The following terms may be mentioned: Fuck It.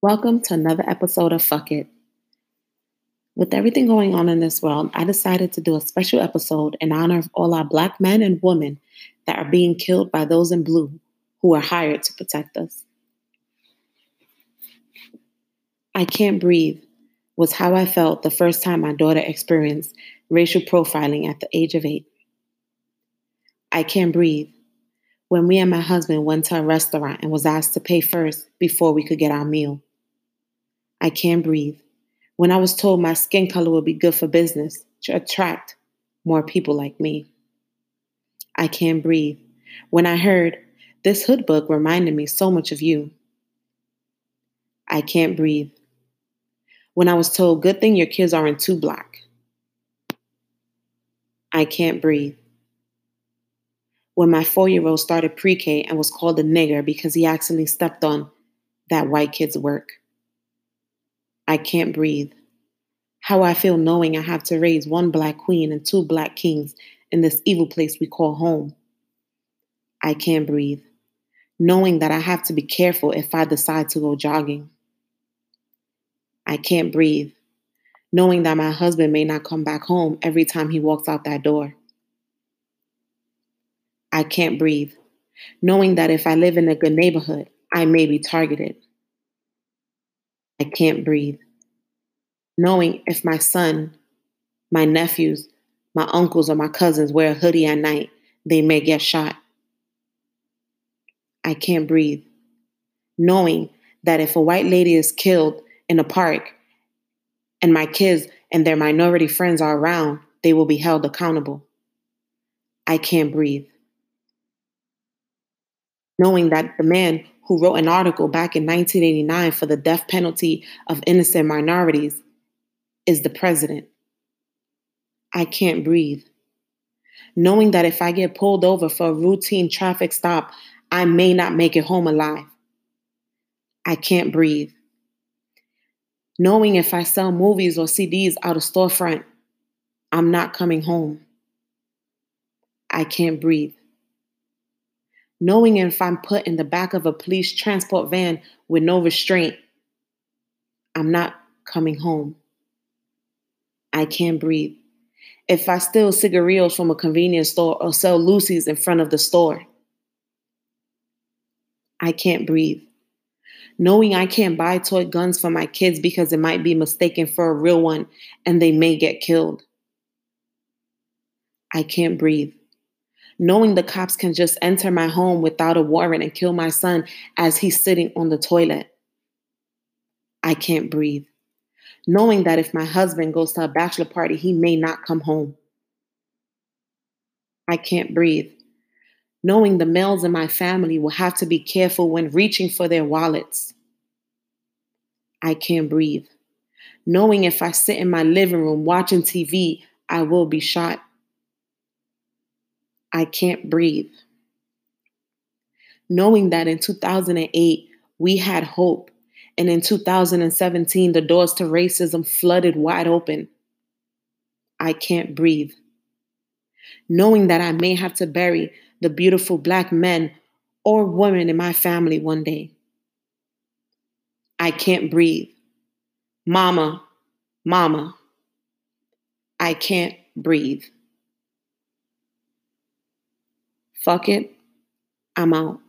Welcome to another episode of Fuck It. With everything going on in this world, I decided to do a special episode in honor of all our Black men and women that are being killed by those in blue who are hired to protect us. I can't breathe was how I felt the first time my daughter experienced racial profiling at the age of 8. I can't breathe when me and my husband went to a restaurant and was asked to pay first before we could get our meal. I can't breathe when I was told my skin color would be good for business to attract more people like me. I can't breathe when I heard, "This hood book reminded me so much of you." I can't breathe when I was told, "Good thing your kids aren't too black." I can't breathe when my 4-year-old started pre-K and was called a nigger because he accidentally stepped on that white kid's work. I can't breathe how I feel knowing I have to raise one black queen and 2 black kings in this evil place we call home. I can't breathe knowing that I have to be careful if I decide to go jogging. I can't breathe knowing that my husband may not come back home every time he walks out that door. I can't breathe knowing that if I live in a good neighborhood, I may be targeted. I can't breathe knowing if my son, my nephews, my uncles, or my cousins wear a hoodie at night, they may get shot. I can't breathe knowing that if a white lady is killed in a park and my kids and their minority friends are around, they will be held accountable. I can't breathe knowing that the man who wrote an article back in 1989 for the death penalty of innocent minorities is the president. I can't breathe knowing that if I get pulled over for a routine traffic stop, I may not make it home alive. I can't breathe knowing if I sell movies or CDs out of storefront, I'm not coming home. I can't breathe knowing if I'm put in the back of a police transport van with no restraint, I'm not coming home. I can't breathe if I steal cigarillos from a convenience store or sell Lucy's in front of the store. I can't breathe knowing I can't buy toy guns for my kids because it might be mistaken for a real one and they may get killed. I can't breathe knowing the cops can just enter my home without a warrant and kill my son as he's sitting on the toilet. I can't breathe knowing that if my husband goes to a bachelor party, he may not come home. I can't breathe knowing the males in my family will have to be careful when reaching for their wallets. I can't breathe knowing if I sit in my living room watching TV, I will be shot. I can't breathe knowing that in 2008, we had hope. And in 2017, the doors to racism flooded wide open. I can't breathe knowing that I may have to bury the beautiful Black men or women in my family one day. I can't breathe. Mama, I can't breathe. Fuck it, I'm out.